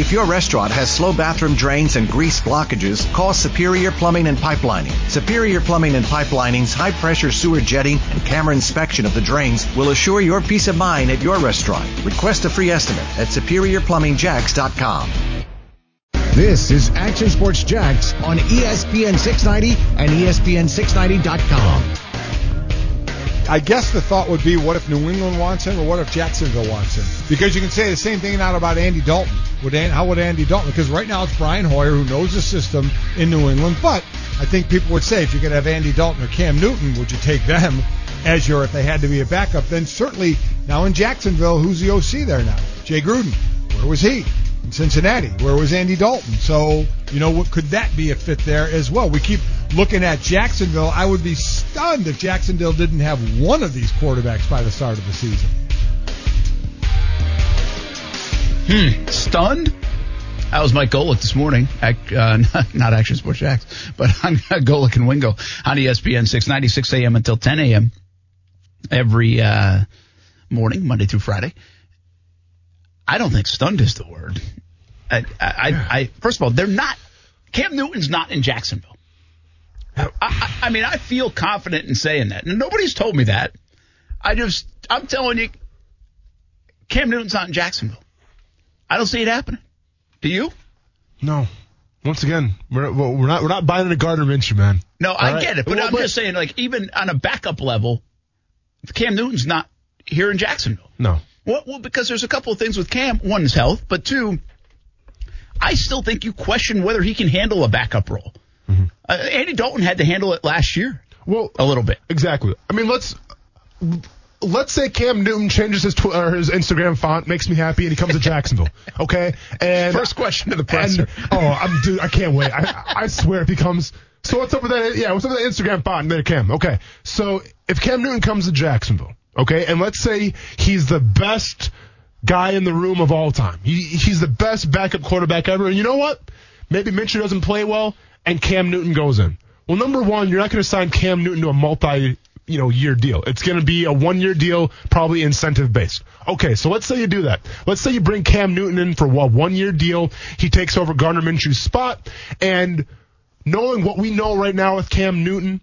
If your restaurant has slow bathroom drains and grease blockages, call Superior Plumbing and Pipelining. Superior Plumbing and Pipelining's high-pressure sewer jetting and camera inspection of the drains will assure your peace of mind at your restaurant. Request a free estimate at SuperiorPlumbingJacks.com. This is Action Sports Jacks on ESPN 690 and ESPN690.com. I guess the thought would be, what if New England wants him, or what if Jacksonville wants him? Because you can say the same thing now about Andy Dalton. How would Andy Dalton? Because right now it's Brian Hoyer, who knows the system in New England. But I think people would say, if you could have Andy Dalton or Cam Newton, would you take them as your, if they had to be a backup? Then certainly now in Jacksonville, who's the OC there now? Jay Gruden. Where was he? In Cincinnati, where was Andy Dalton? So, could that be a fit there as well? We keep looking at Jacksonville. I would be stunned if Jacksonville didn't have one of these quarterbacks by the start of the season. Stunned? That was Mike Golick this morning. Not Action Sports Jacks, but on Golick and Wingo on ESPN 690, 6 a.m. until 10 a.m. every morning, Monday through Friday. I don't think stunned is the word. First of all, they're not. Cam Newton's not in Jacksonville. I mean, I feel confident in saying that. And nobody's told me that. I'm telling you, Cam Newton's not in Jacksonville. I don't see it happening. Do you? No. Once again, we're not buying a Gardner Minshew, man. No, get it, but I'm just saying, even on a backup level, Cam Newton's not here in Jacksonville. No. Well, because there's a couple of things with Cam. One is health, but two, I still think you question whether he can handle a backup role. Mm-hmm. Andy Dalton had to handle it last year. Well, a little bit. Exactly. I mean, let's say Cam Newton changes his Twitter or his Instagram font, makes me happy, and he comes to Jacksonville. Okay. And first question to the presser. I can't wait. I swear, if he comes. So what's up with that? Yeah, what's up with that Instagram font? And there, Cam. Okay. So if Cam Newton comes to Jacksonville. Okay, and let's say he's the best guy in the room of all time. He's the best backup quarterback ever. And you know what? Maybe Minshew doesn't play well, and Cam Newton goes in. Well, number one, you're not going to sign Cam Newton to a multi-year deal. It's going to be a one-year deal, probably incentive-based. Okay, so let's say you do that. Let's say you bring Cam Newton in for a one-year deal. He takes over Gardner Minshew's spot. And knowing what we know right now with Cam Newton,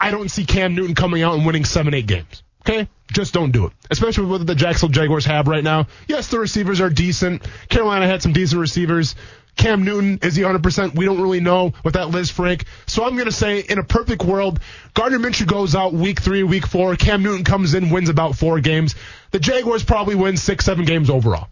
I don't see Cam Newton coming out and winning 7-8 games. Okay, just don't do it, especially with what the Jacksonville Jaguars have right now. Yes, the receivers are decent. Carolina had some decent receivers. Cam Newton, is he 100%? We don't really know with that Liz Frank. So I'm going to say, in a perfect world, Gardner Minshew goes out week 3, week 4. Cam Newton comes in, wins about 4 games. The Jaguars probably win 6-7 games overall.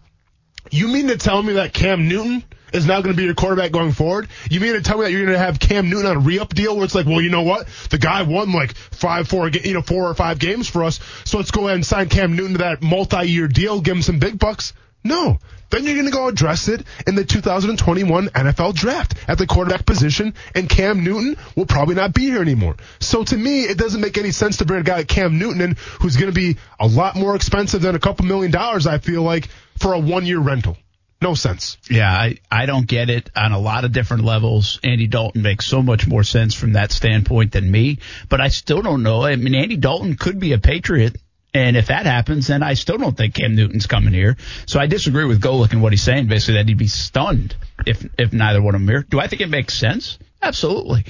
You mean to tell me that Cam Newton is not going to be your quarterback going forward? You mean to tell me that you're going to have Cam Newton on a re-up deal where it's like, well, you know what? The guy won 4 or 5 games for us, so let's go ahead and sign Cam Newton to that multi-year deal, give him some big bucks? No. Then you're going to go address it in the 2021 NFL Draft at the quarterback position, and Cam Newton will probably not be here anymore. So to me, it doesn't make any sense to bring a guy like Cam Newton in who's going to be a lot more expensive than a couple $1 million, I feel like, for a one-year rental. No sense. Yeah, I don't get it on a lot of different levels. Andy Dalton makes so much more sense from that standpoint than me, but I still don't know. I mean, Andy Dalton could be a Patriot, and if that happens, then I still don't think Cam Newton's coming here. So I disagree with Golick and what he's saying, basically, that he'd be stunned if neither one of them are here. Do I think it makes sense? Absolutely.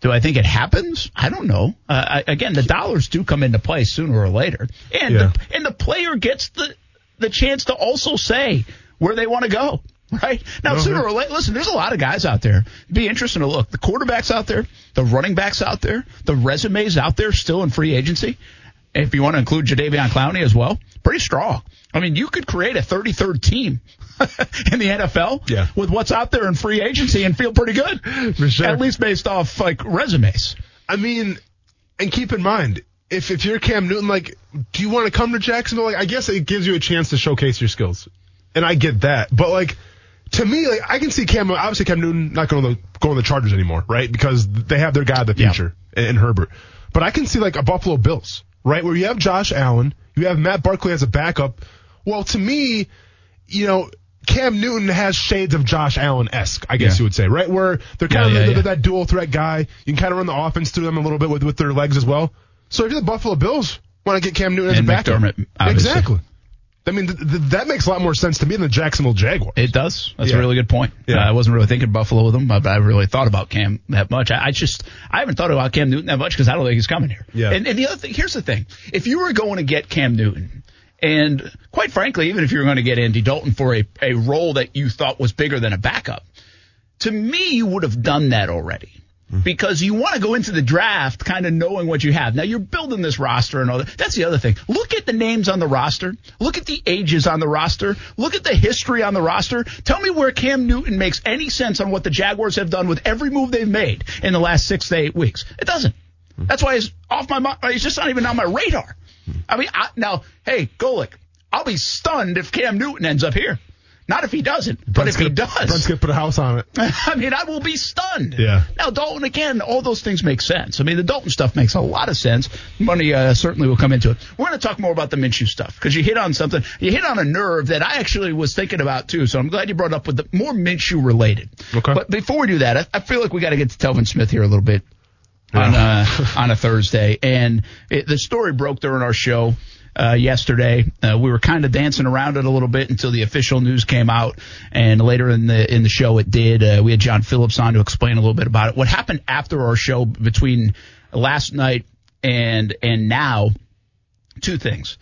Do I think it happens? I don't know. Again, the dollars do come into play sooner or later, and the player gets the chance to also say where they want to go, right? Now, sooner or later, listen, there's a lot of guys out there. It'd be interesting to look. The quarterback's out there. The running back's out there. The resume's out there still in free agency. If you want to include Jadeveon Clowney as well, pretty strong. I mean, you could create a 33rd team in the NFL with what's out there in free agency and feel pretty good, for sure. At least based off, resumes. I mean, and keep in mind, if you're Cam Newton, do you want to come to Jacksonville? I guess it gives you a chance to showcase your skills. And I get that. But, to me, I can see Cam Newton not going to go on the Chargers anymore, right? Because they have their guy of the future in Herbert. But I can see, a Buffalo Bills, right? Where you have Josh Allen, you have Matt Barkley as a backup. Well, to me, Cam Newton has shades of Josh Allen-esque, I guess you would say, right? Where they're kind of that dual threat guy. You can kind of run the offense through them a little bit with their legs as well. So if you're the Buffalo Bills, want to get Cam Newton as a backup. McDermott, obviously. Exactly. I mean, that makes a lot more sense to me than the Jacksonville Jaguars. It does. That's a really good point. Yeah. I wasn't really thinking Buffalo with them, but I really thought about Cam that much. I haven't thought about Cam Newton that much because I don't think he's coming here. Yeah. And the other thing, here's the thing. If you were going to get Cam Newton, and quite frankly, even if you were going to get Andy Dalton for a role that you thought was bigger than a backup, to me, you would have done that already. Because you want to go into the draft kind of knowing what you have. Now, you're building this roster and all that. That's the other thing. Look at the names on the roster. Look at the ages on the roster. Look at the history on the roster. Tell me where Cam Newton makes any sense on what the Jaguars have done with every move they've made in the last 6 to 8 weeks. It doesn't. That's why he's off my mind. He's just not even on my radar. I mean, now, hey, Golick, I'll be stunned if Cam Newton ends up here. Not if he doesn't, but if he does. Brent's going to put a house on it. I mean, I will be stunned. Yeah. Now, Dalton, again, all those things make sense. I mean, the Dalton stuff makes a lot of sense. Money certainly will come into it. We're going to talk more about the Minshew stuff because you hit on something. You hit on a nerve that I actually was thinking about, too, so I'm glad you brought up with the more Minshew-related. Okay. But before we do that, I feel like we got to get to Telvin Smith here a little bit on a Thursday. And the story broke during our show. Yesterday, we were kind of dancing around it a little bit until the official news came out, and later in the show it did. We had John Phillips on to explain a little bit about it. What happened after our show between last night and now? Two things: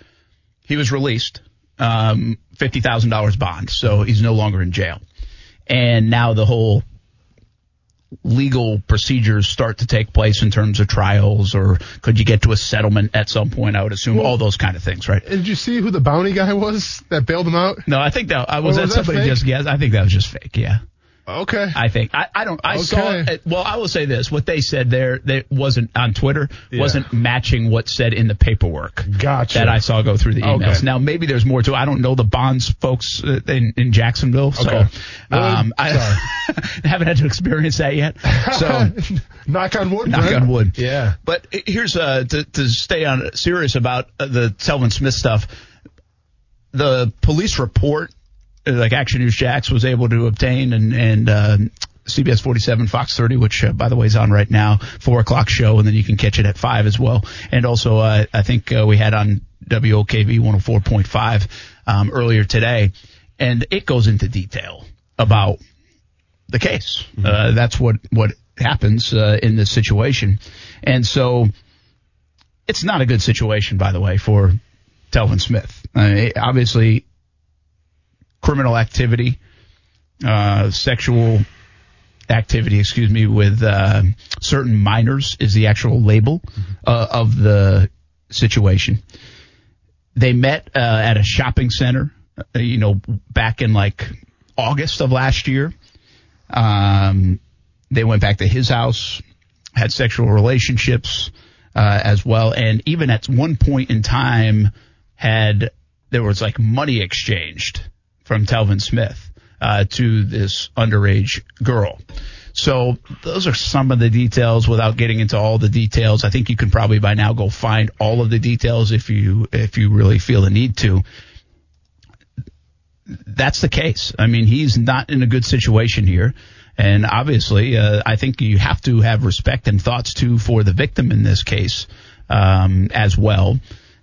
he was released, $50,000 bond, so he's no longer in jail, and now the whole legal procedures start to take place in terms of trials, or could you get to a settlement at some point? I would assume all those kind of things, right? Did you see who the bounty guy was that bailed him out? No, I think that was somebody fake? Just guessed. I think that was just fake. Yeah. Okay. I think saw it. Well, I will say this: what they said there, that wasn't on Twitter, wasn't matching what said in the paperwork. Gotcha. That I saw go through the emails. Okay. Now maybe there's more to it. I don't know the bonds folks in Jacksonville, so I haven't had to experience that yet. So knock on wood. Knock on wood. Yeah. But here's to stay on serious about the Telvin Smith stuff. The police report, like Action News Jacks was able to obtain, and CBS 47, Fox 30, which, by the way, is on right now, 4 o'clock show, and then you can catch it at 5 as well. And also, I think we had on WOKV 104.5 earlier today, and it goes into detail about the case. Mm-hmm. That's what happens in this situation. And so it's not a good situation, by the way, for Telvin Smith. Obviously, criminal activity, sexual activity, with certain minors is the actual label of the situation. They met at a shopping center, back in like August of last year. They went back to his house, had sexual relationships as well. And even at one point in time, there was like money exchanged from Telvin Smith to this underage girl. So those are some of the details without getting into all the details. I think you can probably by now go find all of the details if you really feel the need to. That's the case. I mean, he's not in a good situation here. And obviously, I think you have to have respect and thoughts, too, for the victim in this case as well.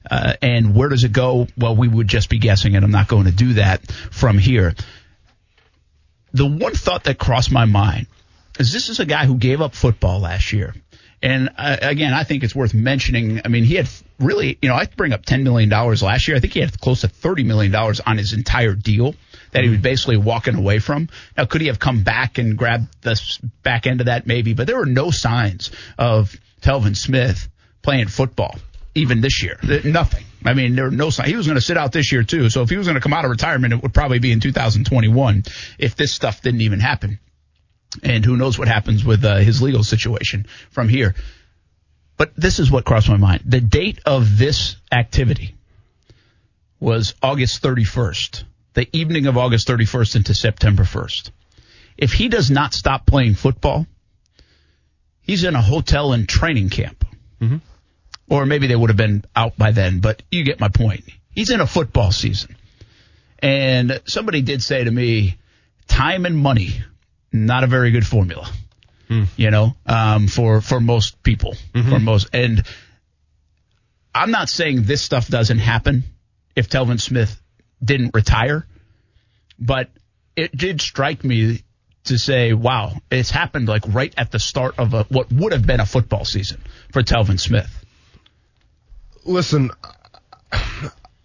And where does it go? Well, we would just be guessing, and I'm not going to do that from here. The one thought that crossed my mind is this is a guy who gave up football last year. And, again, I think it's worth mentioning. I mean, he had really, I bring up $10 million last year. I think he had close to $30 million on his entire deal that he was basically walking away from. Now, could he have come back and grabbed the back end of that? Maybe. But there were no signs of Telvin Smith playing football. Even this year, nothing. I mean, there are no signs. He was going to sit out this year, too. So if he was going to come out of retirement, it would probably be in 2021 if this stuff didn't even happen. And who knows what happens with his legal situation from here. But this is what crossed my mind. The date of this activity was August 31st, the evening of August 31st into September 1st. If he does not stop playing football, he's in a hotel and training camp. Mm-hmm. Or maybe they would have been out by then, but you get my point. He's in a football season. And somebody did say to me, time and money, not a very good formula, for most people. Mm-hmm. And I'm not saying this stuff doesn't happen if Telvin Smith didn't retire. But it did strike me to say, wow, it's happened like right at the start of what would have been a football season for Telvin Smith. Listen,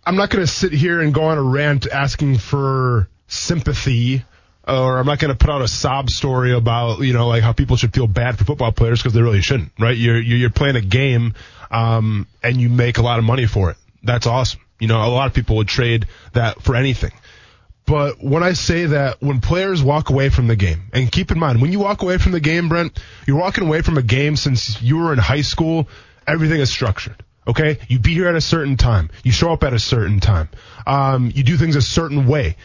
I'm not going to sit here and go on a rant asking for sympathy, or I'm not going to put out a sob story about, you know, like how people should feel bad for football players, because they really shouldn't, right? You're playing a game, and you make a lot of money for it. That's awesome. You know, a lot of people would trade that for anything. But when I say that, when players walk away from the game, and keep in mind, when you walk away from the game, Brent, you're walking away from a game since you were in high school. Everything is structured, okay? You be here at a certain time. You show up at a certain time. You do things a certain way.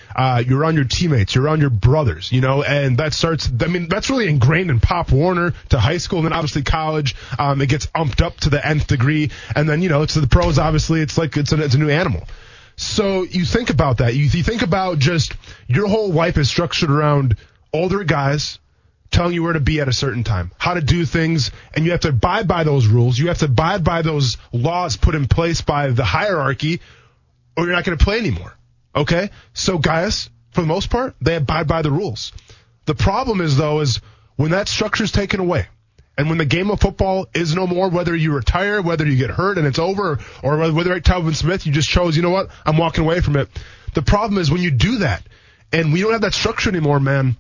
You're on your teammates. You're on your brothers, you know, and that starts, I mean, that's really ingrained in Pop Warner to high school, and then obviously college. It gets umped up to the nth degree. And then, you know, to the pros, obviously, it's like it's a new animal. So you think about that. You think about just your whole life is structured around older guys telling you where to be at a certain time, how to do things, and you have to abide by those rules. You have to abide by those laws put in place by the hierarchy, or you're not going to play anymore, okay? So guys, for the most part, they abide by the rules. The problem is, though, is when that structure is taken away, and when the game of football is no more, whether you retire, whether you get hurt and it's over, or whether at Telvin Smith you just chose, you know what, I'm walking away from it. The problem is when you do that, and we don't have that structure anymore, man,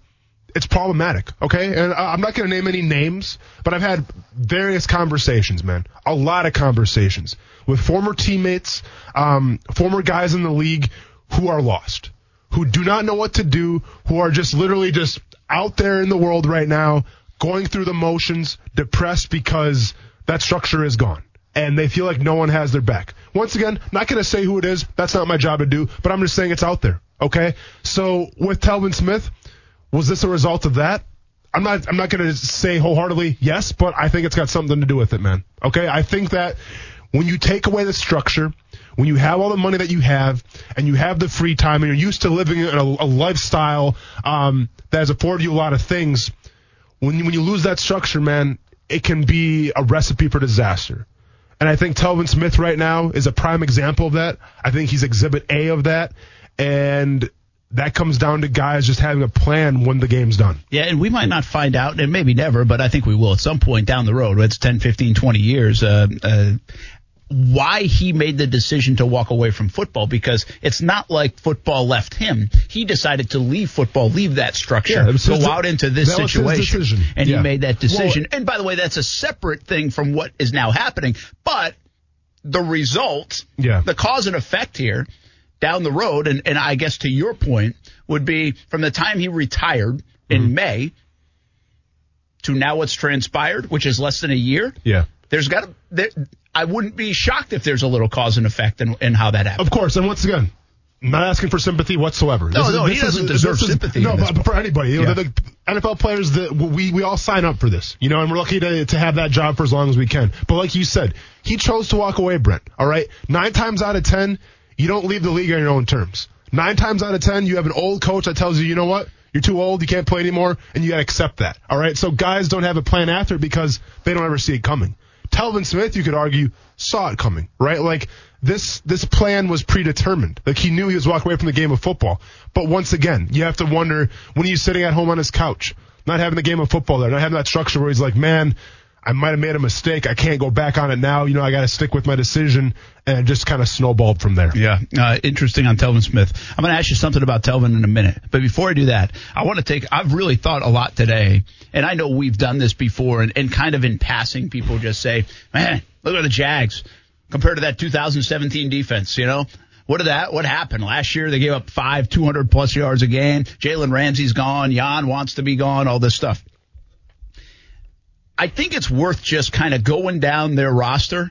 it's problematic, okay? And I'm not going to name any names, but I've had various conversations, man, a lot of conversations with former teammates, former guys in the league who are lost, who do not know what to do, who are just literally just out there in the world right now, going through the motions, depressed because that structure is gone, and they feel like no one has their back. Once again, not going to say who it is. That's not my job to do, but I'm just saying it's out there, okay? So with Telvin Smith, was this a result of that? I'm not going to say wholeheartedly yes, but I think it's got something to do with it, man, okay? I think that when you take away the structure, when you have all the money that you have, and you have the free time, and you're used to living a lifestyle that has afforded you a lot of things, when you lose that structure, man, it can be a recipe for disaster. And I think Telvin Smith right now is a prime example of that. I think he's exhibit A of that. And that comes down to guys just having a plan when the game's done. Yeah, and we might not find out, and maybe never, but I think we will at some point down the road, whether it's 10, 15, 20 years, why he made the decision to walk away from football, because it's not like football left him. He decided to leave football, leave that structure, go out into this situation, and he made that decision. Well, and by the way, that's a separate thing from what is now happening, but the result, the cause and effect here down the road, and I guess to your point, would be from the time he retired in May to now what's transpired, which is less than a year. Yeah. I wouldn't be shocked if there's a little cause and effect in how that happens. Of course, and once again, not asking for sympathy whatsoever. No, he doesn't deserve sympathy. No, but for anybody. You know, the NFL players, we all sign up for this, you know, and we're lucky to have that job for as long as we can. But like you said, he chose to walk away, Brent, all right? 9 times out of 10, you don't leave the league on your own terms. 9 times out of 10, you have an old coach that tells you, you know what? You're too old, you can't play anymore, and you got to accept that, all right? So guys don't have a plan after because they don't ever see it coming. Telvin Smith, you could argue, saw it coming, right? Like, this plan was predetermined. Like, he knew he was walking away from the game of football. But once again, you have to wonder, when he's sitting at home on his couch, not having the game of football there, not having that structure where he's like, man, I might have made a mistake. I can't go back on it now. You know, I got to stick with my decision, and just kind of snowballed from there. Yeah, interesting on Telvin Smith. I'm going to ask you something about Telvin in a minute. But before I do that, I've really thought a lot today, and I know we've done this before, and kind of in passing, people just say, man, look at the Jags compared to that 2017 defense, you know? What happened? Last year they gave up 5 200-plus yards a game. Jalen Ramsey's gone. Jan wants to be gone, all this stuff. I think it's worth just kind of going down their roster,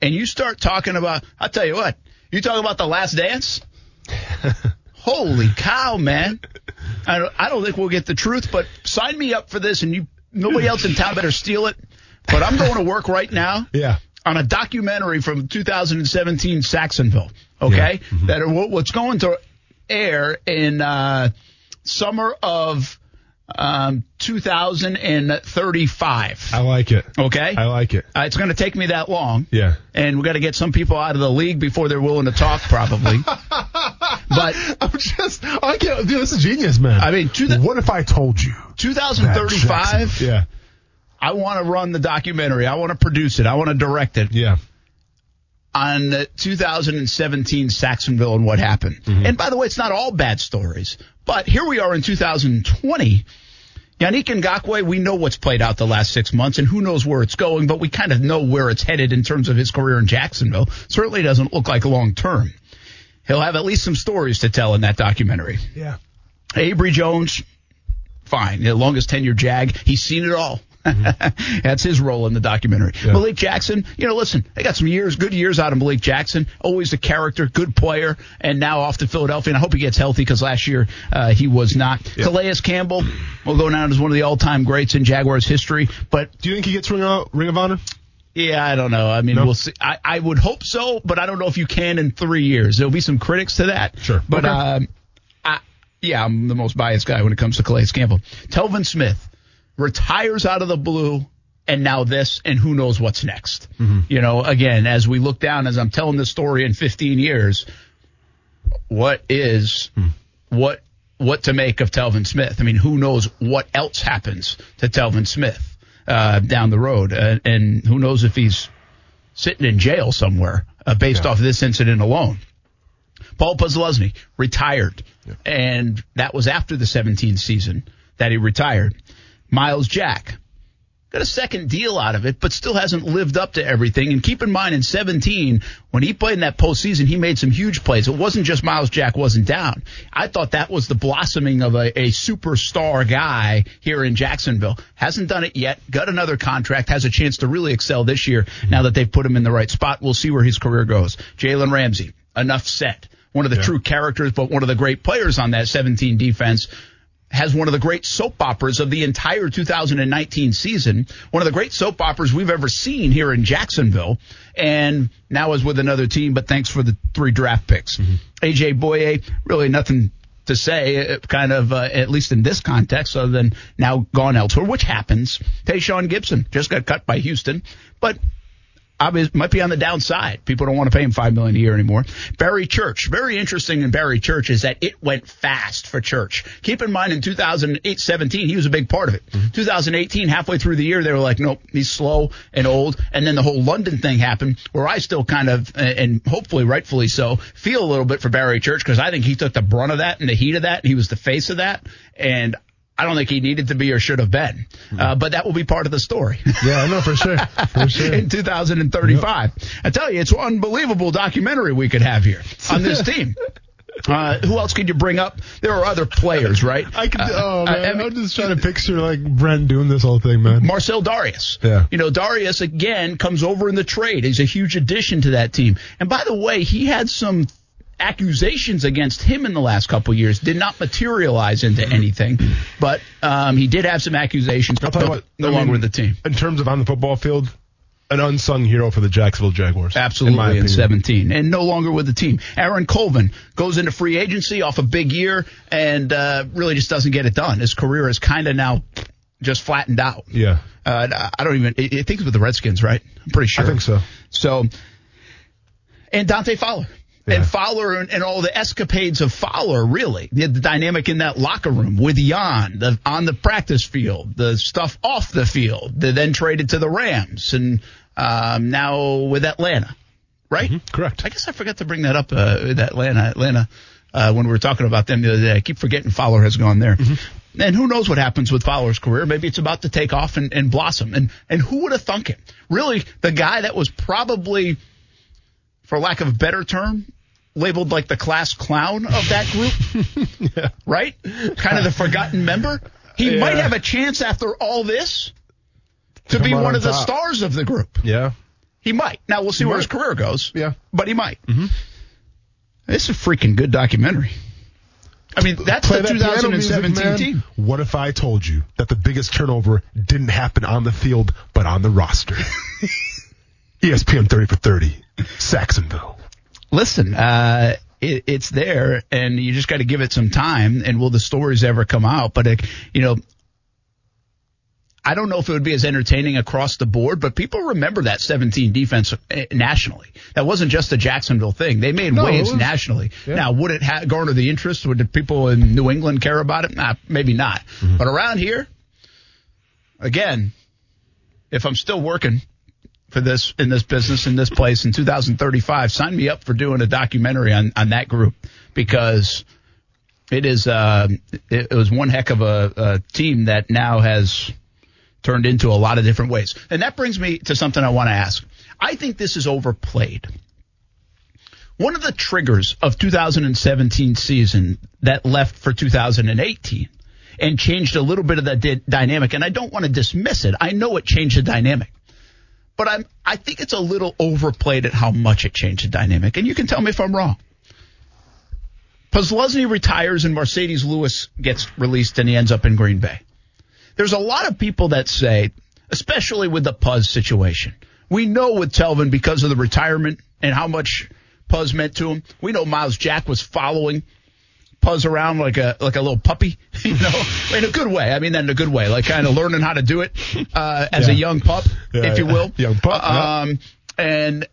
and you start talking about, I'll tell you what, you talk about The Last Dance? Holy cow, man. I don't think we'll get the truth, but sign me up for this, and nobody else in town better steal it. But I'm going to work right now on a documentary from 2017 Saxonville, okay, what's going to air in summer of 2035. I like it. Okay? I like it. It's going to take me that long. Yeah. And we've got to get some people out of the league before they're willing to talk, probably. But I can't, dude, this is genius, man. I mean, what if I told you? 2035? Yeah. I want to run the documentary. I want to produce it. I want to direct it. Yeah. On 2017 Saxonville and what happened. Mm-hmm. And by the way, it's not all bad stories. But here we are in 2020. Yannick Ngakoue, we know what's played out the last 6 months, and who knows where it's going, but we kind of know where it's headed in terms of his career in Jacksonville. Certainly doesn't look like long term. He'll have at least some stories to tell in that documentary. Yeah. Avery Jones, fine. The longest tenured Jag. He's seen it all. Mm-hmm. That's his role in the documentary. Yeah. Malik Jackson, listen, they got some years, good years out of Malik Jackson. Always a character, good player, and now off to Philadelphia. And I hope he gets healthy because last year he was not. Yeah. Calais Campbell will go down as one of the all-time greats in Jaguars history. But do you think he gets Ring of Honor? Yeah, I don't know. I mean, We'll see. I would hope so, but I don't know if you can in 3 years. There'll be some critics to that. Sure. But, okay. I'm the most biased guy when it comes to Calais Campbell. Telvin Smith. Retires out of the blue, and now this, and who knows what's next. Mm-hmm. Again, as we look down, as I'm telling this story in 15 years, what is what to make of Telvin Smith? I mean, who knows what else happens to Telvin Smith down the road, and who knows if he's sitting in jail somewhere based off of this incident alone. Paul Posluszny retired, and that was after the 17th season that he retired. Miles Jack got a second deal out of it, but still hasn't lived up to everything. And keep in mind, in 17, when he played in that postseason, he made some huge plays. It wasn't just Miles Jack wasn't down. I thought that was the blossoming of a superstar guy here in Jacksonville. Hasn't done it yet. Got another contract. Has a chance to really excel this year. Now that they've put him in the right spot, we'll see where his career goes. Jalen Ramsey, enough said. One of the true characters, but one of the great players on that 17 defense. Has one of the great soap operas of the entire 2019 season, one of the great soap operas we've ever seen here in Jacksonville, and now is with another team, but thanks for the 3 draft picks. Mm-hmm. A.J. Boye, really nothing to say, kind of, at least in this context, other than now gone elsewhere, which happens. Tayshaun Gibson just got cut by Houston, but might be on the downside. People don't want to pay him $5 million a year anymore. Barry Church. Very interesting in Barry Church is that it went fast for Church. Keep in mind in 2017, he was a big part of it. Mm-hmm. 2018, halfway through the year, they were like, nope, he's slow and old. And then the whole London thing happened where I still kind of, and hopefully rightfully so, feel a little bit for Barry Church because I think he took the brunt of that and the heat of that. And he was the face of that. And I don't think he needed to be or should have been. But that will be part of the story. Yeah, I know, for sure. For sure. In 2035. Yep. I tell you, it's an unbelievable documentary we could have here on this team. Who else could you bring up? There are other players, right? I'm just trying to picture like Brent doing this whole thing, man. Marcel Darius. Yeah. Darius, again, comes over in the trade. He's a huge addition to that team. And by the way, he had some accusations against him in the last couple of years did not materialize into anything, but he did have some accusations. No longer with the team. In terms of on the football field, an unsung hero for the Jacksonville Jaguars. Absolutely, in 17. And no longer with the team. Aaron Colvin goes into free agency off a big year and really just doesn't get it done. His career is kind of now just flattened out. Yeah. I think it's with the Redskins, right? I'm pretty sure. I think so. And Dante Fowler. Yeah. And Fowler and all the escapades of Fowler, really. The dynamic in that locker room with Jan, on the practice field, the stuff off the field, then traded to the Rams, and now with Atlanta, right? Mm-hmm. Correct. I guess I forgot to bring that up with Atlanta when we were talking about them the other day. I keep forgetting Fowler has gone there. Mm-hmm. And who knows what happens with Fowler's career. Maybe it's about to take off and blossom. And who would have thunk it? Really, the guy that was probably, for lack of a better term, labeled like the class clown of that group, right? Kind of the forgotten member. He might have a chance after all this to be one of the stars of the group. Yeah. He might. Now, we'll see where his career goes. Yeah. But he might. Mm-hmm. This is a freaking good documentary. I mean, that's the 2017 team. What if I told you that the biggest turnover didn't happen on the field, but on the roster? ESPN 30 for 30, Saxonville. Listen, it's there, and you just got to give it some time, and will the stories ever come out? But, I don't know if it would be as entertaining across the board, but people remember that 17 defense nationally. That wasn't just a Jacksonville thing. They made waves nationally. Yeah. Now, would it garner the interest? Would people in New England care about it? Nah, maybe not. Mm-hmm. But around here, again, if I'm still working for this, in this business, in this place in 2035, sign me up for doing a documentary on that group, because it is, it was one heck of a team that now has turned into a lot of different ways. And that brings me to something I want to ask. I think this is overplayed. One of the triggers of 2017 season that left for 2018 and changed a little bit of that dynamic, and I don't want to dismiss it. I know it changed the dynamic. But I think it's a little overplayed at how much it changed the dynamic. And you can tell me if I'm wrong. Posluszny retires and Mercedes Lewis gets released and he ends up in Green Bay. There's a lot of people that say, especially with the Puz situation, we know with Telvin, because of the retirement and how much Puz meant to him, we know Miles Jack was following Puz around like a little puppy, you know, in a good way. I mean that in a good way, like kind of learning how to do it as a young pup, if you will. Young pup. And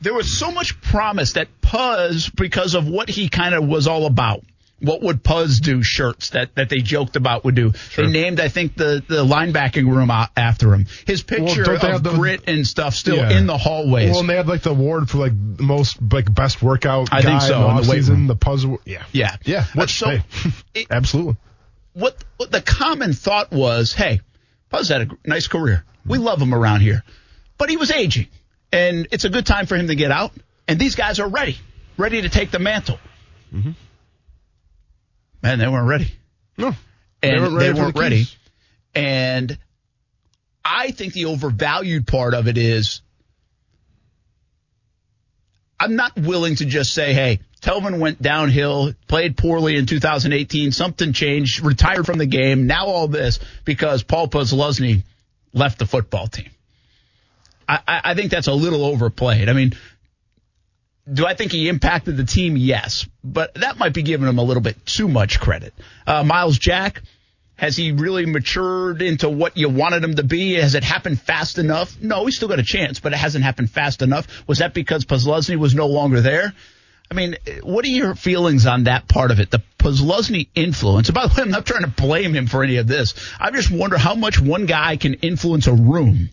there was so much promise that Puz, because of what he kind of was all about, what would Puz do shirts that they joked about would do. Sure. They named, I think, the linebacking room after him. His picture of grit and stuff still in the hallways. Well, and they had like the award for like most like best workout guy, I think so, in the season. The Puz, yeah. Which, so absolutely. What the common thought was, hey, Puz had a nice career. We love him around here, but he was aging, and it's a good time for him to get out. And these guys are ready to take the mantle. Mm-hmm. Man, they weren't ready. No. And they weren't ready. And I think the overvalued part of it is I'm not willing to just say, hey, Telvin went downhill, played poorly in 2018, something changed, retired from the game, now all this, because Paul Posluszny left the football team. I think that's a little overplayed. I mean, do I think he impacted the team? Yes, but that might be giving him a little bit too much credit. Miles Jack, has he really matured into what you wanted him to be? Has it happened fast enough? No, he's still got a chance, but it hasn't happened fast enough. Was that because Posluszny was no longer there? I mean, what are your feelings on that part of it, the Posluszny influence? By the way, I'm not trying to blame him for any of this. I just wonder how much one guy can influence a room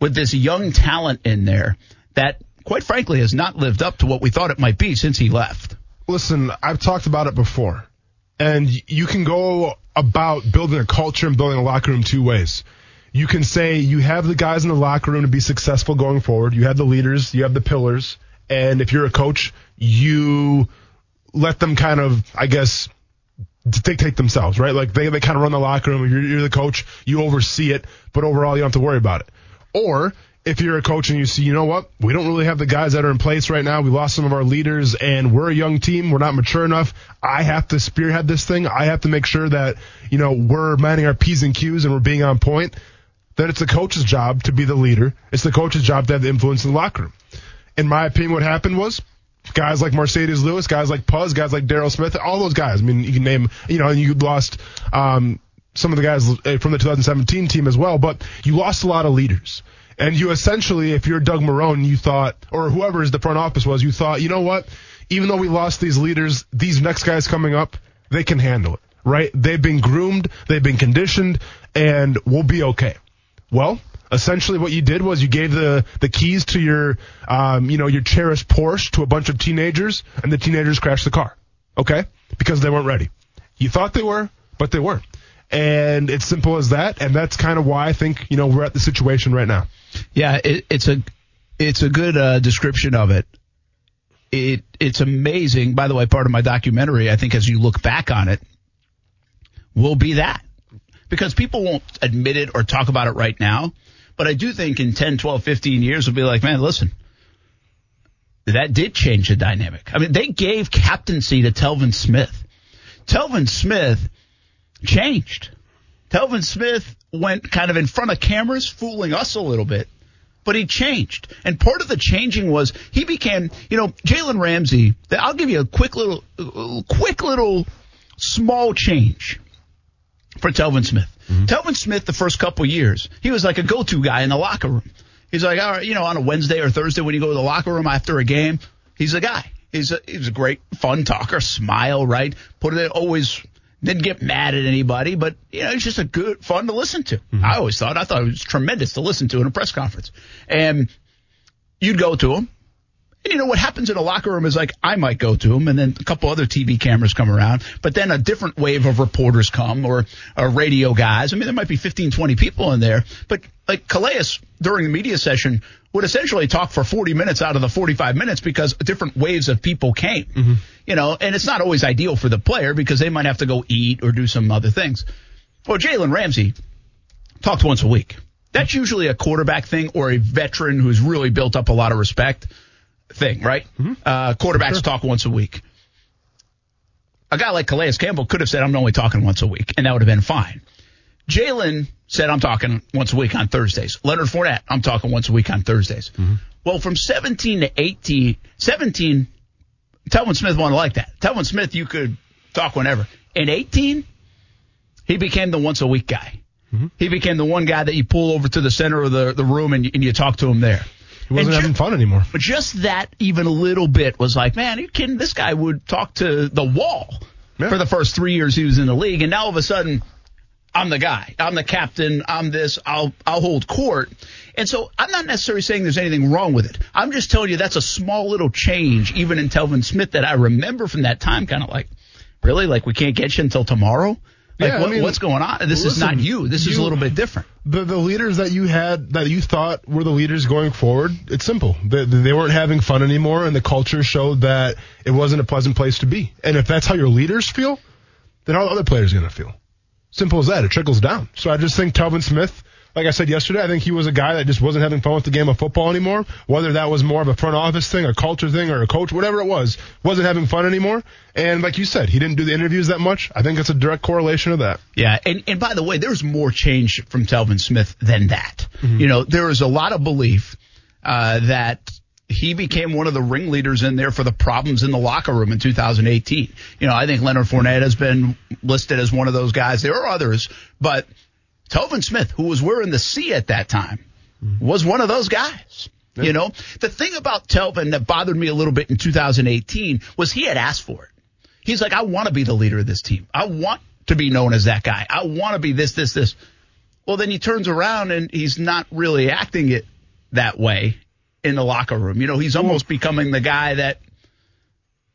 with this young talent in there that, quite frankly, has not lived up to what we thought it might be since he left. Listen, I've talked about it before, and you can go about building a culture and building a locker room two ways. You can say you have the guys in the locker room to be successful going forward. You have the leaders, you have the pillars, and if you're a coach, you let them kind of, I guess, dictate themselves, right? Like they kind of run the locker room. If you're the coach, you oversee it, but overall you don't have to worry about it. Or if you're a coach and you see, you know what, we don't really have the guys that are in place right now. We lost some of our leaders, and we're a young team. We're not mature enough. I have to spearhead this thing. I have to make sure that, you know, we're minding our P's and Q's and we're being on point. Then it's the coach's job to be the leader. It's the coach's job to have the influence in the locker room. In my opinion, what happened was guys like Mercedes Lewis, guys like Puz, guys like Darryl Smith, all those guys. I mean, you can name, you know, and you lost some of the guys from the 2017 team as well, but you lost a lot of leaders. And you essentially, if you're Doug Marrone, you thought, or whoever the front office was, you thought, you know what? Even though we lost these leaders, these next guys coming up, they can handle it, right? They've been groomed, they've been conditioned, and we'll be okay. Well, essentially what you did was you gave the keys to your cherished Porsche to a bunch of teenagers, and the teenagers crashed the car, okay? Because they weren't ready. You thought they were, but they weren't. And it's simple as that, and that's kind of why I think, you know, we're at the situation right now. Yeah, it's a good description of it. It's amazing. By the way, part of my documentary, I think, as you look back on it, will be that. Because people won't admit it or talk about it right now, but I do think in 10, 12, 15 years, we'll be like, man, listen, that did change the dynamic. I mean, they gave captaincy to Telvin Smith. Telvin Smith changed. Telvin Smith went kind of in front of cameras, fooling us a little bit, but he changed. And part of the changing was he became, you know, Jalen Ramsey. I'll give you a quick little small change for Telvin Smith. Mm-hmm. Telvin Smith, the first couple years, he was like a go-to guy in the locker room. He's like, all right, you know, on a Wednesday or Thursday when you go to the locker room after a game, he's a guy. He's a great, fun talker, smile, right? Put it always didn't get mad at anybody, but, you know, he's just a good, fun to listen to. Mm-hmm. I thought it was tremendous to listen to in a press conference. And you'd go to him. And, you know, what happens in a locker room is, like, I might go to him, and then a couple other TV cameras come around, but then a different wave of reporters come or radio guys. I mean, there might be 15, 20 people in there. But, like, Calais, during the media session, would essentially talk for 40 minutes out of the 45 minutes because different waves of people came. Mm-hmm. You know, and it's not always ideal for the player because they might have to go eat or do some other things. Well, Jalen Ramsey talked once a week. That's usually a quarterback thing or a veteran who's really built up a lot of respect thing, right? Mm-hmm. Quarterbacks sure talk once a week. A guy like Calais Campbell could have said, I'm only talking once a week, and that would have been fine. Jalen said, I'm talking once a week on Thursdays. Leonard Fournette, I'm talking once a week on Thursdays. Mm-hmm. Well, from 17 to 18, 17, Telvin Smith wasn't like that. Telvin Smith, you could talk whenever. In 18, he became the once-a-week guy. Mm-hmm. He became the one guy that you pull over to the center of the room and you talk to him there. He wasn't having fun anymore. But just that even a little bit was like, man, are you kidding? This guy would talk to the wall for the first 3 years he was in the league. And now all of a sudden, I'm the guy. I'm the captain. I'm this. I'll hold court. And so I'm not necessarily saying there's anything wrong with it. I'm just telling you that's a small little change, even in Telvin Smith, that I remember from that time, kind of like, really? Like, we can't get you until tomorrow? Like, yeah, what's going on? This is not you. This is a little bit different. The leaders that you had, that you thought were the leaders going forward, it's simple. They weren't having fun anymore, and the culture showed that it wasn't a pleasant place to be. And if that's how your leaders feel, then all the other players are going to feel. Simple as that. It trickles down. So I just think Telvin Smith, like I said yesterday, I think he was a guy that just wasn't having fun with the game of football anymore, whether that was more of a front office thing, a culture thing, or a coach, whatever it was, wasn't having fun anymore. And like you said, he didn't do the interviews that much. I think that's a direct correlation of that. Yeah, and by the way, there's more change from Telvin Smith than that. Mm-hmm. You know, there is a lot of belief that he became one of the ringleaders in there for the problems in the locker room in 2018. You know, I think Leonard Fournette has been listed as one of those guys. There are others, but Telvin Smith, who was wearing the C at that time, was one of those guys. Yeah. You know, the thing about Telvin that bothered me a little bit in 2018 was he had asked for it. He's like, I want to be the leader of this team. I want to be known as that guy. I want to be this. Well, then he turns around and he's not really acting it that way in the locker room. You know, he's almost becoming the guy that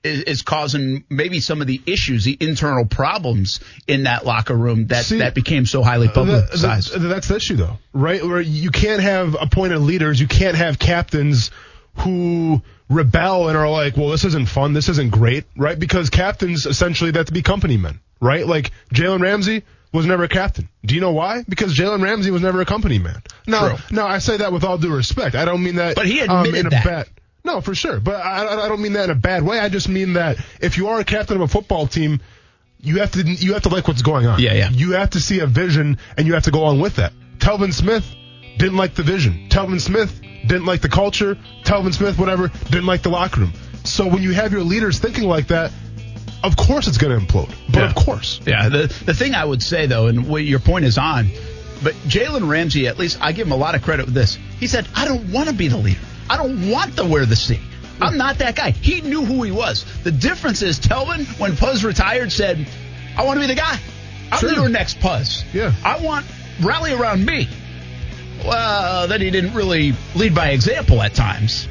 is causing maybe some of the issues, the internal problems in that locker room that became so highly publicized. That's the issue, though, right? Where you can't have appointed leaders, you can't have captains who rebel and are like, well, this isn't fun, this isn't great, right? Because captains, essentially, they have to be company men, right? Like Jalen Ramsey was never a captain. Do you know why? Because Jalen Ramsey was never a company man. No, I say that with all due respect. I don't mean that. But he admitted in a that. No, for sure. But I don't mean that in a bad way. I just mean that if you are a captain of a football team, you have to like what's going on. Yeah. You have to see a vision, and you have to go along with that. Telvin Smith didn't like the vision. Telvin Smith didn't like the culture. Telvin Smith, whatever, didn't like the locker room. So when you have your leaders thinking like that, of course it's going to implode. But yeah. Of course. Yeah, the thing I would say, though, and what your point is on, but Jalen Ramsey, at least I give him a lot of credit with this. He said, I don't want to be the leader. I don't want to wear the C. I'm not that guy. He knew who he was. The difference is Telvin, when Puz retired, said, I want to be the guy. I'm your next Puz. Yeah. I want rally around me. Well, then he didn't really lead by example at times,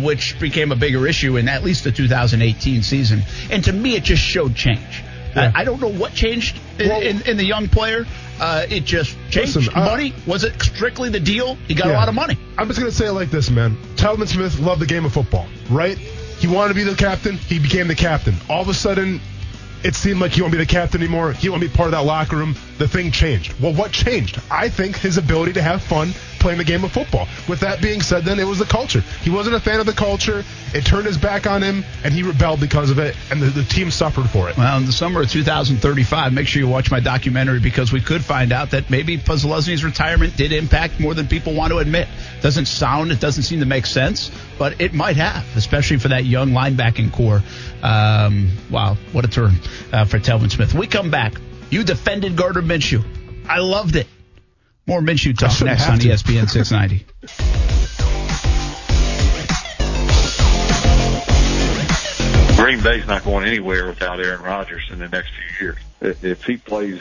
which became a bigger issue in at least the 2018 season. And to me, it just showed change. Yeah. I don't know what changed in the young player. It just changed. Listen, money? Was it strictly the deal? He got a lot of money. I'm just going to say it like this, man. Telvin Smith loved the game of football, right? He wanted to be the captain. He became the captain. All of a sudden, it seemed like he won't be the captain anymore. He won't be part of that locker room. The thing changed. Well, what changed? I think his ability to have fun playing the game of football. With that being said, then, it was the culture. He wasn't a fan of the culture. It turned his back on him, and he rebelled because of it, and the team suffered for it. Well, in the summer of 2035, make sure you watch my documentary, because we could find out that maybe Posluszny's retirement did impact more than people want to admit. It doesn't seem to make sense, but it might have, especially for that young linebacking core. Wow, what a turn for Telvin Smith. We come back. You defended Gardner Minshew. I loved it. More Minshew talk next on ESPN 690. Green Bay's not going anywhere without Aaron Rodgers in the next few years. If he plays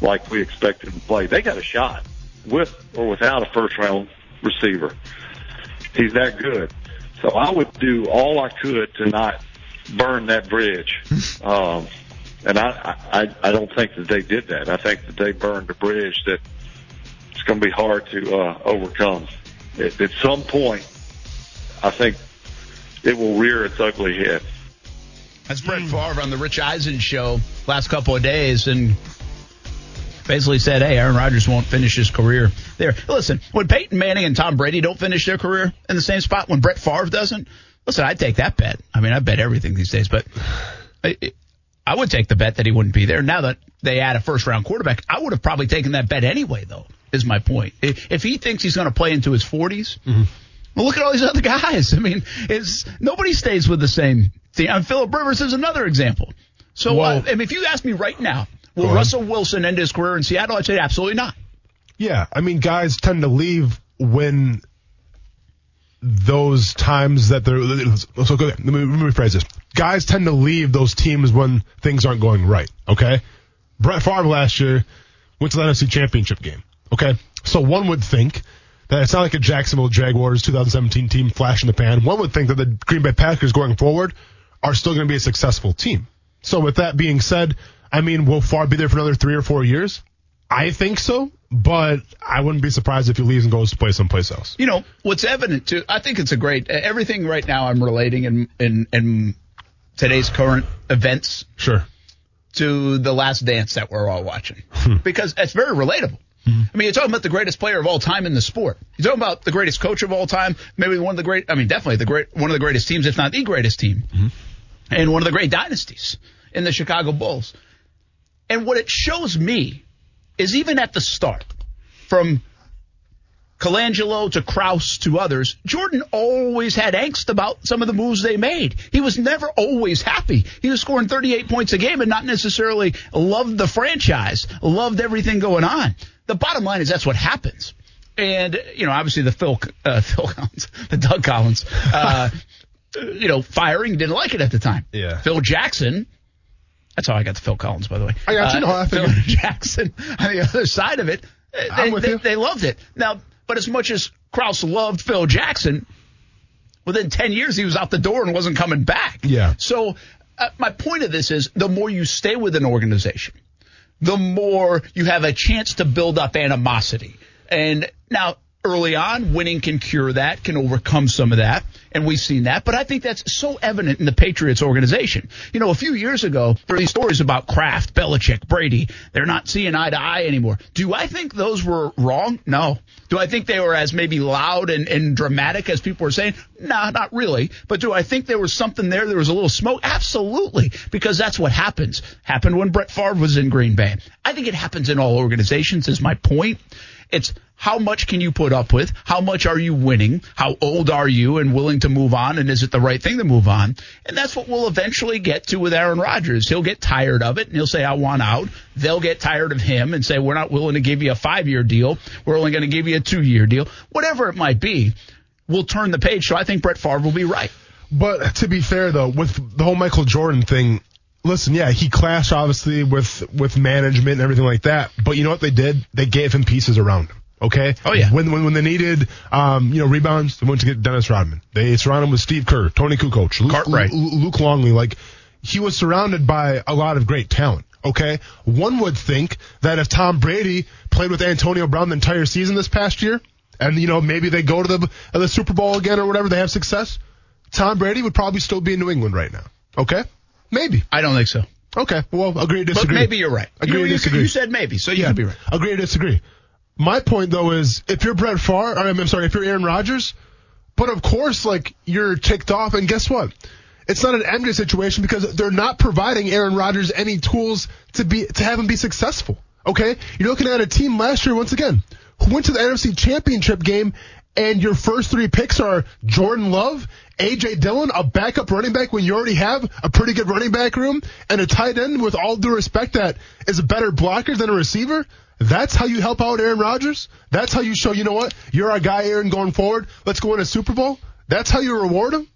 like we expect him to play, they got a shot with or without a first-round receiver. He's that good. So I would do all I could to not burn that bridge. And I don't think that they did that. I think that they burned a bridge that it's going to be hard to overcome. At some point, I think it will rear its ugly head. That's Brett Favre on the Rich Eisen show last couple of days, and basically said, hey, Aaron Rodgers won't finish his career there. Listen, when Peyton Manning and Tom Brady don't finish their career in the same spot, when Brett Favre doesn't, listen, I'd take that bet. I mean, I bet everything these days, but I would take the bet that he wouldn't be there. Now that they add a first-round quarterback, I would have probably taken that bet anyway, though, is my point. If he thinks he's going to play into his 40s, well, look at all these other guys. I mean, nobody stays with the same team. I mean, Philip Rivers is another example. So I mean, if you ask me right now, will Russell Wilson end his career in Seattle? I'd say absolutely not. Yeah, I mean, guys tend to leave when those times that they're – so let me rephrase this. Guys tend to leave those teams when things aren't going right, okay? Brett Favre last year went to the NFC Championship game, okay? So one would think that it's not like a Jacksonville Jaguars 2017 team flash in the pan. One would think that the Green Bay Packers going forward are still going to be a successful team. So with that being said – I mean, will Favre be there for another 3 or 4 years? I think so, but I wouldn't be surprised if he leaves and goes to play someplace else. You know, what's evident, too, I think it's a great – everything right now I'm relating in today's current events to The Last Dance that we're all watching because it's very relatable. I mean, you're talking about the greatest player of all time in the sport. You're talking about the greatest coach of all time, maybe one of the great – I mean, definitely one of the greatest teams, if not the greatest team, and one of the great dynasties in the Chicago Bulls. And what it shows me is even at the start, from Colangelo to Krause to others, Jordan always had angst about some of the moves they made. He was never always happy. He was scoring 38 points a game and not necessarily loved the franchise, loved everything going on. The bottom line is that's what happens. And, you know, obviously the Doug Collins, you know, firing, didn't like it at the time. Yeah. Phil Jackson. That's how I got to Phil Collins, by the way. I got you. No, I Phil Jackson on the other side of it, they loved it. Now, but as much as Krause loved Phil Jackson, within 10 years he was out the door and wasn't coming back. Yeah. So my point of this is the more you stay with an organization, the more you have a chance to build up animosity. And now early on, winning can cure that, can overcome some of that, and we've seen that. But I think that's so evident in the Patriots organization. You know, a few years ago, there were these stories about Kraft, Belichick, Brady. They're not seeing eye to eye anymore. Do I think those were wrong? No. Do I think they were as maybe loud and dramatic as people were saying? Nah, not really. But do I think there was something there? There was a little smoke? Absolutely, because that's what happens. Happened when Brett Favre was in Green Bay. I think it happens in all organizations is my point. It's how much can you put up with? How much are you winning? How old are you and willing to move on? And is it the right thing to move on? And that's what we'll eventually get to with Aaron Rodgers. He'll get tired of it, and he'll say, I want out. They'll get tired of him and say, we're not willing to give you a 5-year deal. We're only going to give you a 2-year deal. Whatever it might be, we'll turn the page. So I think Brett Favre will be right. But to be fair, though, with the whole Michael Jordan thing, listen, yeah, he clashed, obviously, with management and everything like that. But you know what they did? They gave him pieces around him, okay? Oh, yeah. When they needed, you know, rebounds, they went to get Dennis Rodman. They surrounded him with Steve Kerr, Tony Kukoc, Luke Longley. Like, he was surrounded by a lot of great talent, okay? One would think that if Tom Brady played with Antonio Brown the entire season this past year, and, you know, maybe they go to the Super Bowl again or whatever, they have success, Tom Brady would probably still be in New England right now, okay? Maybe. I don't think so. Okay. Well, agree to disagree. But maybe you're right. Agree to disagree. You said maybe, so you could be right. Agree to disagree. My point, though, is if you're Brett Favre, I'm sorry, if you're Aaron Rodgers, but of course, like, you're ticked off, and guess what? It's not an envy situation because they're not providing Aaron Rodgers any tools to have him be successful, okay? You're looking at a team last year, once again, who went to the NFC Championship game and your first three picks are Jordan Love, A.J. Dillon, a backup running back when you already have a pretty good running back room, and a tight end, with all due respect, that is a better blocker than a receiver, that's how you help out Aaron Rodgers? That's how you show, you know what, you're our guy, Aaron, going forward. Let's go win a Super Bowl? That's how you reward him?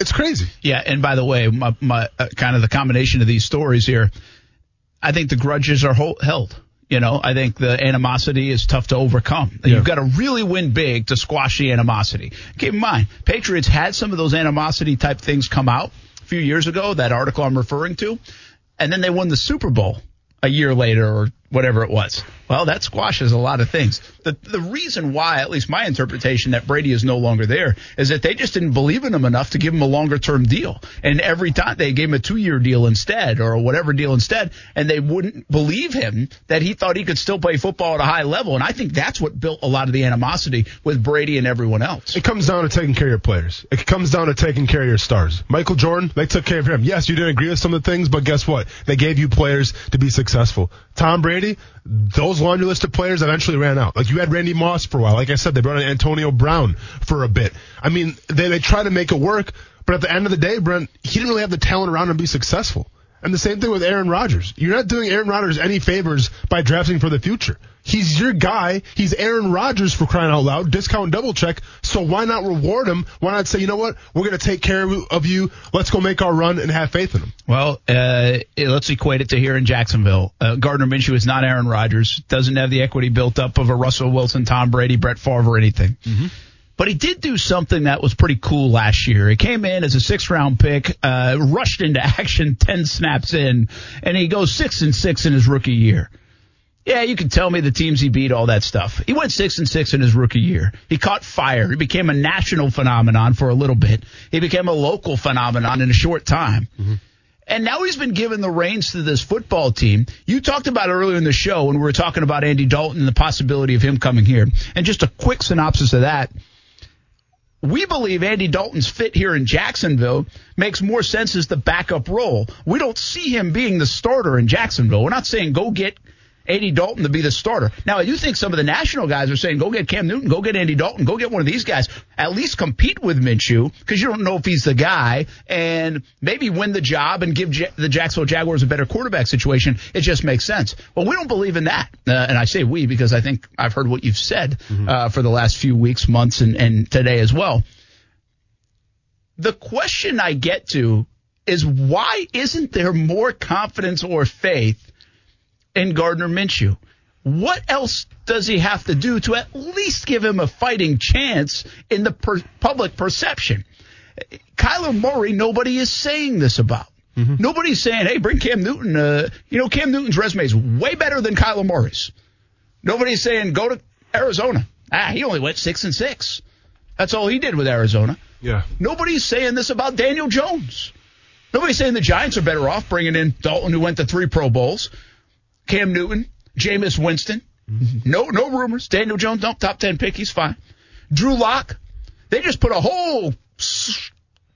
It's crazy. Yeah, and by the way, my kind of the combination of these stories here, I think the grudges are held. You know, I think the animosity is tough to overcome. Yeah. You've got to really win big to squash the animosity. Keep in mind, Patriots had some of those animosity-type things come out a few years ago, that article I'm referring to, and then they won the Super Bowl a year later or whatever it was. Well, that squashes a lot of things. The reason why, at least my interpretation, that Brady is no longer there is that they just didn't believe in him enough to give him a longer-term deal. And every time they gave him a 2-year deal instead or whatever deal instead, and they wouldn't believe him that he thought he could still play football at a high level. And I think that's what built a lot of the animosity with Brady and everyone else. It comes down to taking care of your players. It comes down to taking care of your stars. Michael Jordan, they took care of him. Yes, you didn't agree with some of the things, but guess what? They gave you players to be successful. Tom Brady, those laundry list of players eventually ran out. Like, you had Randy Moss for a while. Like I said, they brought in Antonio Brown for a bit. I mean, they try to make it work, but at the end of the day, Brent, he didn't really have the talent around him to be successful. And the same thing with Aaron Rodgers. You're not doing Aaron Rodgers any favors by drafting for the future. He's your guy. He's Aaron Rodgers, for crying out loud. Discount double check. So why not reward him? Why not say, you know what? We're going to take care of you. Let's go make our run and have faith in him. Well, let's equate it to here in Jacksonville. Gardner Minshew is not Aaron Rodgers. Doesn't have the equity built up of a Russell Wilson, Tom Brady, Brett Favre, or anything. Mm-hmm. But he did do something that was pretty cool last year. He came in as a 6th-round pick, rushed into action 10 snaps in, and he goes 6-6 in his rookie year. Yeah, you can tell me the teams he beat, all that stuff. He went 6-6 in his rookie year. He caught fire. He became a national phenomenon for a little bit. He became a local phenomenon in a short time. Mm-hmm. And now he's been given the reins to this football team. You talked about earlier in the show when we were talking about Andy Dalton and the possibility of him coming here. And just a quick synopsis of that. We believe Andy Dalton's fit here in Jacksonville makes more sense as the backup role. We don't see him being the starter in Jacksonville. We're not saying go get Andy Dalton to be the starter. Now, I do think some of the national guys are saying go get Cam Newton, go get Andy Dalton, go get one of these guys. At least compete with Minshew, because you don't know if he's the guy, and maybe win the job and give the Jacksonville Jaguars a better quarterback situation. It just makes sense. Well, we don't believe in that. And I say we because I think I've heard what you've said for the last few weeks, months, and today as well. The question I get to is, why isn't there more confidence or faith and Gardner Minshew? What else does he have to do to at least give him a fighting chance in the public perception? Kyler Murray, nobody is saying this about. Mm-hmm. Nobody's saying, hey, bring Cam Newton. Cam Newton's resume is way better than Kyler Murray's. Nobody's saying go to Arizona. He only went 6-6. That's all he did with Arizona. Yeah. Nobody's saying this about Daniel Jones. Nobody's saying the Giants are better off bringing in Dalton, who went to 3 Pro Bowls, Cam Newton, Jameis Winston, no rumors. Daniel Jones, no, top 10 pick, he's fine. Drew Lock, they just put a whole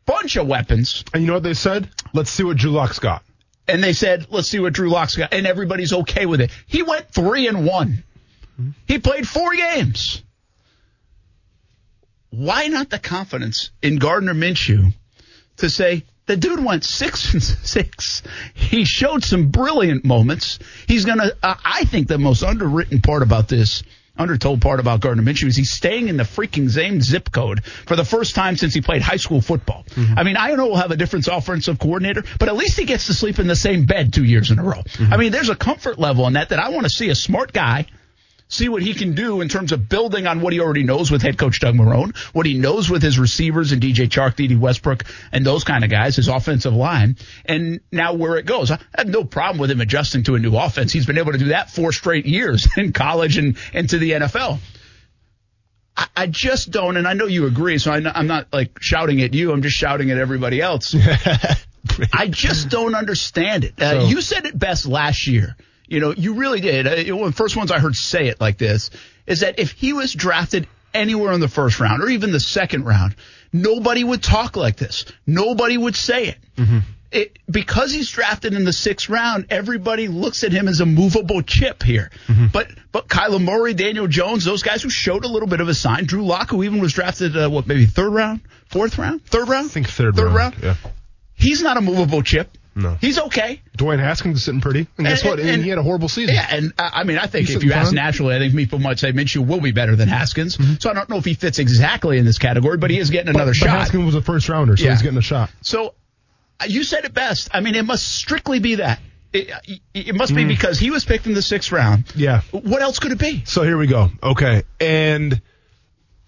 bunch of weapons. And you know what they said? Let's see what Drew Lock's got. And they said, let's see what Drew Lock's got. And everybody's okay with it. He went 3-1. Mm-hmm. He played 4 games. Why not the confidence in Gardner Minshew to say, the dude went 6-6. He showed some brilliant moments. He's going to, I think the most undertold part about Gardner Minshew is he's staying in the freaking same zip code for the first time since he played high school football. Mm-hmm. I mean, I know we'll have a different offensive coordinator, but at least he gets to sleep in the same bed 2 years in a row. Mm-hmm. I mean, there's a comfort level in that I want to see a smart guy see what he can do in terms of building on what he already knows with head coach Doug Marrone, what he knows with his receivers and DJ Chark, DD Westbrook, and those kind of guys, his offensive line, and now where it goes. I have no problem with him adjusting to a new offense. He's been able to do that 4 straight years in college and to the NFL. I just don't, and I know you agree, so I'm not like shouting at you. I'm just shouting at everybody else. I just don't understand it. You said it best last year. You know, you really did. One of the first ones I heard say it like this is that if he was drafted anywhere in the first round or even the second round, nobody would talk like this. Nobody would say it. Mm-hmm. because he's drafted in the sixth round, everybody looks at him as a movable chip here. Mm-hmm. But Kyler Murray, Daniel Jones, those guys who showed a little bit of a sign. Drew Lock, who even was drafted, maybe third round? I think third round. Yeah. He's not a movable chip. No. He's okay. Dwayne Haskins is sitting pretty. And guess what? And he had a horrible season. Yeah, and I mean, I think if you ask naturally, I think people might say Minshew will be better than Haskins. Mm-hmm. So I don't know if he fits exactly in this category, but he is getting another shot. But Haskins was a first rounder, so he's getting a shot. So you said it best. I mean, it must strictly be that. It must be because he was picked in the sixth round. Yeah. What else could it be? So here we go. Okay. And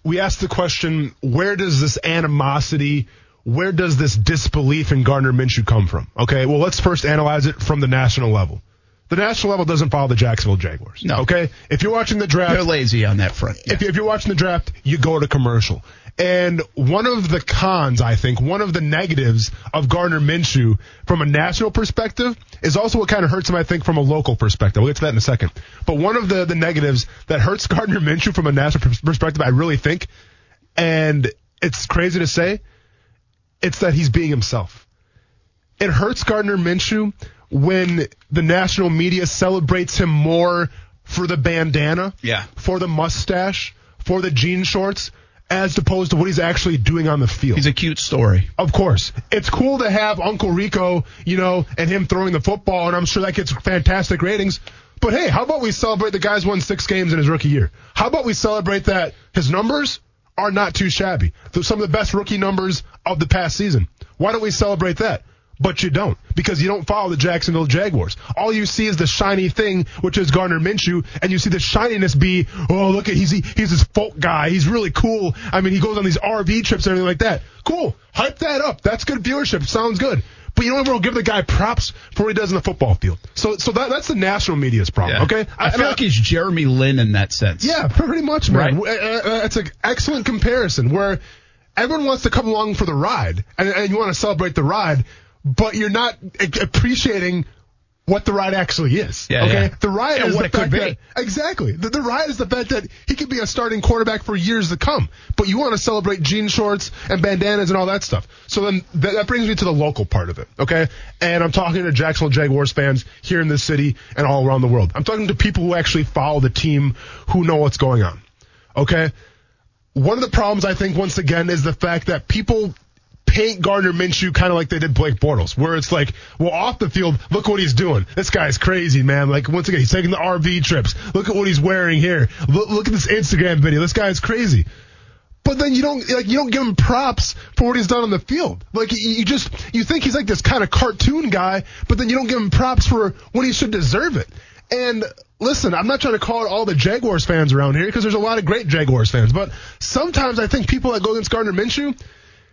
we asked the question, where does this animosity, where does this disbelief in Gardner Minshew come from? Okay, well, let's first analyze it from the national level. The national level doesn't follow the Jacksonville Jaguars. No. Okay? If you're watching the draft... They're lazy on that front. Yes. If you're watching the draft, you go to commercial. And one of the cons, I think, one of the negatives of Gardner Minshew from a national perspective is also what kind of hurts him, I think, from a local perspective. We'll get to that in a second. But one of the negatives that hurts Gardner Minshew from a national perspective, I really think, and it's crazy to say, it's that he's being himself. It hurts Gardner Minshew when the national media celebrates him more for the bandana, for the mustache, for the jean shorts, as opposed to what he's actually doing on the field. He's a cute story. Of course. It's cool to have Uncle Rico, you know, and him throwing the football, and I'm sure that gets fantastic ratings. But, hey, how about we celebrate the guy's won 6 games in his rookie year? How about we celebrate that his numbers are not too shabby. They're some of the best rookie numbers of the past season. Why don't we celebrate that? But you don't, because you don't follow the Jacksonville Jaguars. All you see is the shiny thing, which is Gardner Minshew, and you see the shininess be, oh, look, he's this folk guy. He's really cool. I mean, he goes on these RV trips and everything like that. Cool. Hype that up. That's good viewership. Sounds good. But you don't ever give the guy props for what he does in the football field. So that's the national media's problem, okay? I feel like he's Jeremy Lin in that sense. Yeah, pretty much, man. Right? It's an excellent comparison where everyone wants to come along for the ride, and you want to celebrate the ride, but you're not appreciating what the ride actually is, okay? Yeah. The ride is what the fact that... Exactly. The ride is the fact that he could be a starting quarterback for years to come, but you want to celebrate jean shorts and bandanas and all that stuff. So then that brings me to the local part of it, okay? And I'm talking to Jacksonville Jaguars fans here in this city and all around the world. I'm talking to people who actually follow the team, who know what's going on, okay? One of the problems, I think, once again, is the fact that people paint Gardner Minshew kind of like they did Blake Bortles, where it's like, well, off the field, look what he's doing. This guy's crazy, man. Like, once again, he's taking the RV trips. Look at what he's wearing here. Look at this Instagram video. This guy's crazy. But then you don't give him props for what he's done on the field. Like, you think he's like this kind of cartoon guy, but then you don't give him props for when he should deserve it. And listen, I'm not trying to call it all the Jaguars fans around here, because there's a lot of great Jaguars fans, but sometimes I think people that go against Gardner Minshew,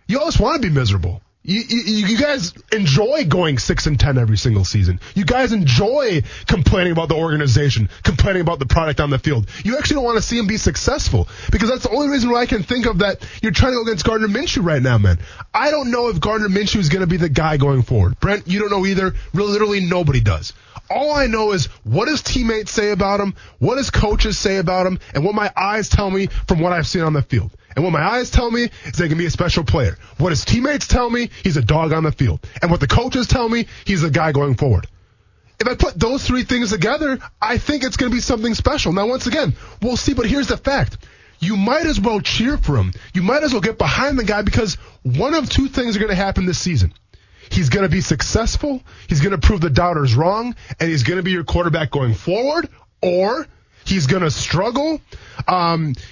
you always want to be miserable. You guys enjoy going 6-10 every single season. You guys enjoy complaining about the organization, complaining about the product on the field. You actually don't want to see him be successful, because that's the only reason why I can think of that you're trying to go against Gardner Minshew right now, man. I don't know if Gardner Minshew is going to be the guy going forward. Brent, you don't know either. Literally nobody does. All I know is what his teammates say about him, what his coaches say about him, and what my eyes tell me from what I've seen on the field. And what my eyes tell me is they can be a special player. What his teammates tell me, he's a dog on the field. And what the coaches tell me, he's a guy going forward. If I put those three things together, I think it's going to be something special. Now, once again, we'll see, but here's the fact. You might as well cheer for him. You might as well get behind the guy, because one of two things are going to happen this season. He's going to be successful, he's going to prove the doubters wrong, and he's going to be your quarterback going forward, or he's going to struggle,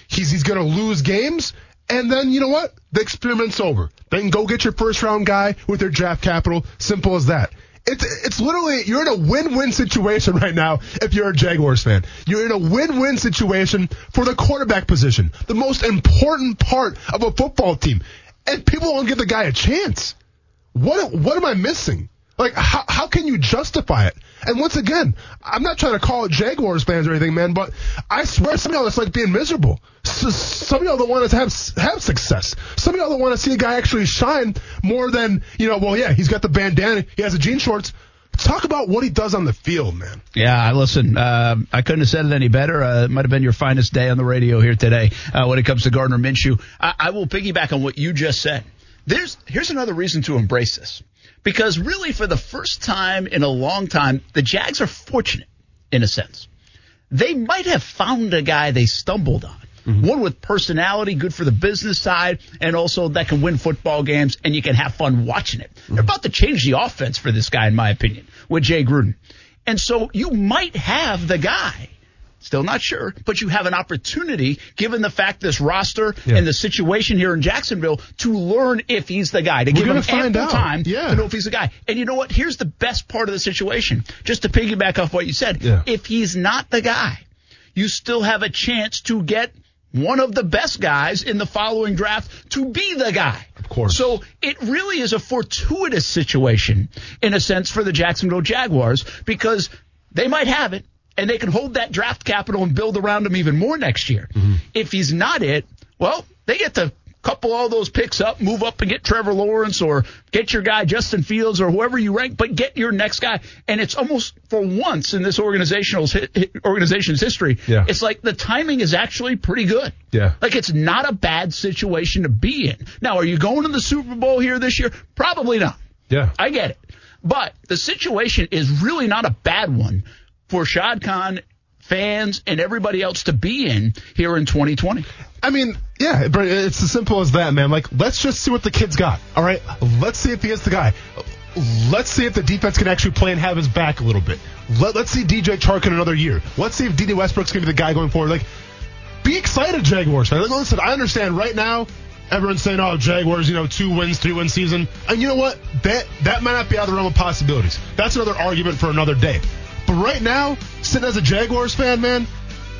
he's going to lose games, and then, you know what? The experiment's over. Then go get your first-round guy with their draft capital. Simple as that. It's literally, you're in a win-win situation right now if you're a Jaguars fan. You're in a win-win situation for the quarterback position, the most important part of a football team, and people won't give the guy a chance. What am I missing? Like, how can you justify it? And once again, I'm not trying to call it Jaguars fans or anything, man, but I swear some of y'all that's like being miserable. Some of y'all that want to have success. Some of y'all that want to see a guy actually shine more than, you know, well, yeah, he's got the bandana, he has the jean shorts. Talk about what he does on the field, man. Yeah, listen, I couldn't have said it any better. It might have been your finest day on the radio here today when it comes to Gardner Minshew. I will piggyback on what you just said. Here's another reason to embrace this, because really for the first time in a long time, the Jags are fortunate in a sense. They might have found a guy they stumbled on, one with personality, good for the business side, and also that can win football games and you can have fun watching it. They're about to change the offense for this guy, in my opinion, with Jay Gruden. And so you might have the guy. Still not sure, but you have an opportunity, given the fact this roster and the situation here in Jacksonville, to learn if he's the guy, to give him ample time to know if he's the guy. And you know what? Here's the best part of the situation. Just to piggyback off what you said, if he's not the guy, you still have a chance to get one of the best guys in the following draft to be the guy. Of course. So it really is a fortuitous situation, in a sense, for the Jacksonville Jaguars, because they might have it. And they can hold that draft capital and build around him even more next year. If he's not it, well, they get to couple all those picks up, move up and get Trevor Lawrence or get your guy Justin Fields or whoever you rank, but get your next guy. And it's almost for once in this organization's history, it's like the timing is actually pretty good. Like it's not a bad situation to be in. Now, are you going to the Super Bowl here this year? Probably not. I get it. But the situation is really not a bad one for Shad Khan, fans, and everybody else to be in here in 2020. I mean, yeah, it's as simple as that, man. Like, let's just see what the kid's got, all right? Let's see if he is the guy. Let's see if the defense can actually play and have his back a little bit. Let's see DJ Chark in another year. Let's see if D.D. Westbrook's going to be the guy going forward. Like, be excited, Jaguars. Like, listen, I understand right now everyone's saying, oh, Jaguars, you know, 2 wins, 3 win season. And you know what? That might not be out of the realm of possibilities. That's another argument for another day. But right now, sitting as a Jaguars fan, man,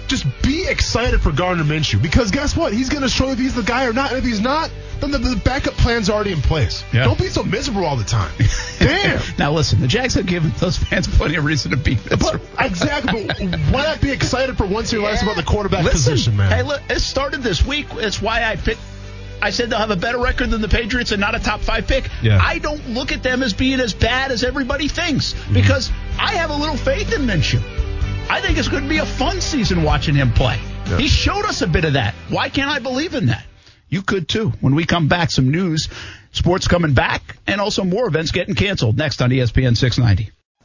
just be excited for Gardner Minshew. Because guess what? He's going to show if he's the guy or not. And if he's not, then the backup plan's already in place. Don't be so miserable all the time. Damn. Now, listen, the Jags have given those fans plenty of reason to be miserable. Exactly. But why not be excited for once in your life about the quarterback position, man? Hey, look, it started this week. That's why I said they'll have a better record than the Patriots and not a top 5 pick. I don't look at them as being as bad as everybody thinks because I have a little faith in Minshew. I think it's going to be a fun season watching him play. He showed us a bit of that. Why can't I believe in that? You could, too. When we come back, some news, sports coming back, and also more events getting canceled next on ESPN 690.